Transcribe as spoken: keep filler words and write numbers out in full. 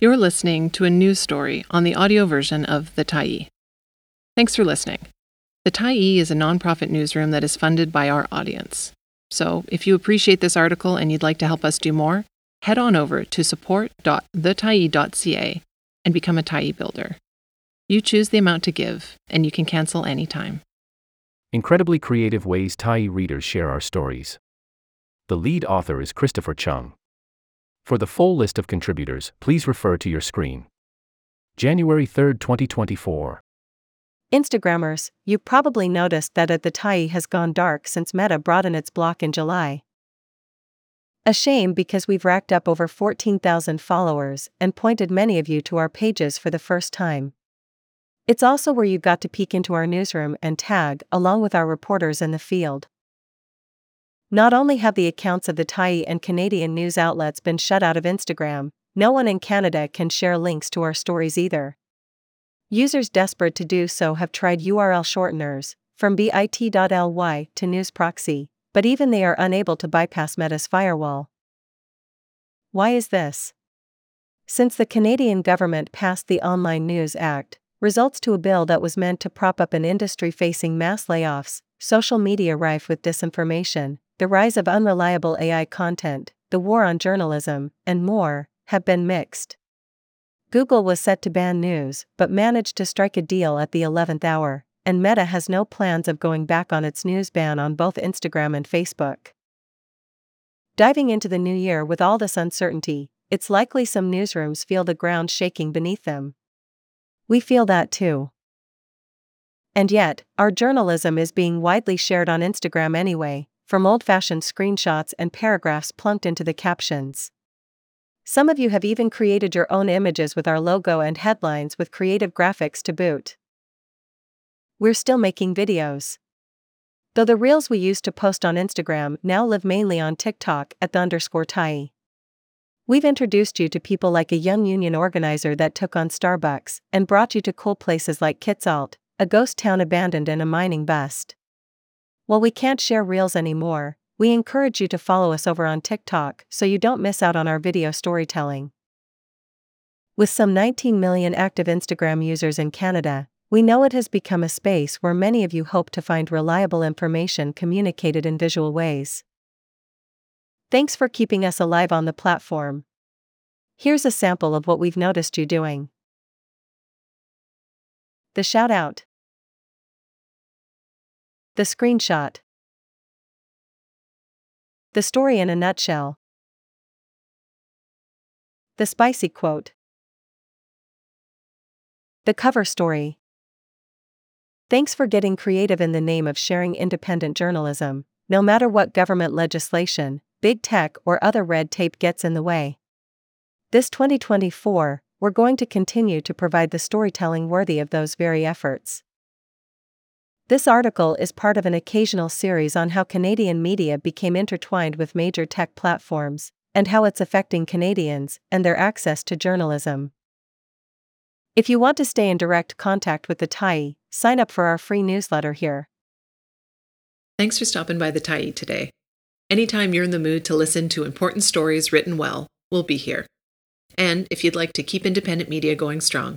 You're listening to a news story on the audio version of The Tyee. Thanks for listening. The Tyee is a nonprofit newsroom that is funded by our audience. So if you appreciate this article and you'd like to help us do more, head on over to support dot the tyee dot c a and become a Tyee builder. You choose the amount to give, and you can cancel anytime. Incredibly creative ways Tyee readers share our stories. The lead author is Christopher Cheung. For the full list of contributors, please refer to your screen. January third, twenty twenty-four. Instagrammers, you probably noticed that at the Tyee has gone dark since Meta brought in its block in July. A shame, because we've racked up over fourteen thousand followers and pointed many of you to our pages for the first time. It's also where you got to peek into our newsroom and tag along with our reporters in the field. Not only have the accounts of the Tyee and Canadian news outlets been shut out of Instagram, no one in Canada can share links to our stories either. Users desperate to do so have tried U R L shorteners, from bit dot l y to newsproxy, but even they are unable to bypass Meta's firewall. Why is this? Since the Canadian government passed the Online News Act, results to a bill that was meant to prop up an industry facing mass layoffs, social media rife with disinformation, the rise of unreliable A I content, the war on journalism, and more, have been mixed. Google was set to ban news, but managed to strike a deal at the eleventh hour, and Meta has no plans of going back on its news ban on both Instagram and Facebook. Diving into the new year with all this uncertainty, it's likely some newsrooms feel the ground shaking beneath them. We feel that too. And yet, our journalism is being widely shared on Instagram anyway, from old-fashioned screenshots and paragraphs plunked into the captions. Some of you have even created your own images with our logo and headlines with creative graphics to boot. We're still making videos. Though the reels we used to post on Instagram now live mainly on TikTok at the underscore Tyee. We've introduced you to people like a young union organizer that took on Starbucks and brought you to cool places like Kitsault, a ghost town abandoned in a mining bust. While we can't share reels anymore, we encourage you to follow us over on TikTok so you don't miss out on our video storytelling. With some nineteen million active Instagram users in Canada, we know it has become a space where many of you hope to find reliable information communicated in visual ways. Thanks for keeping us alive on the platform. Here's a sample of what we've noticed you doing. The shout out. The screenshot. The story in a nutshell. The spicy quote. The cover story. Thanks for getting creative in the name of sharing independent journalism, no matter what government legislation, big tech or other red tape gets in the way. This twenty twenty-four, we're going to continue to provide the storytelling worthy of those very efforts. This article is part of an occasional series on how Canadian media became intertwined with major tech platforms, and how it's affecting Canadians and their access to journalism. If you want to stay in direct contact with the Tyee, sign up for our free newsletter here. Thanks for stopping by the Tyee today. Anytime you're in the mood to listen to important stories written well, we'll be here. And if you'd like to keep independent media going strong,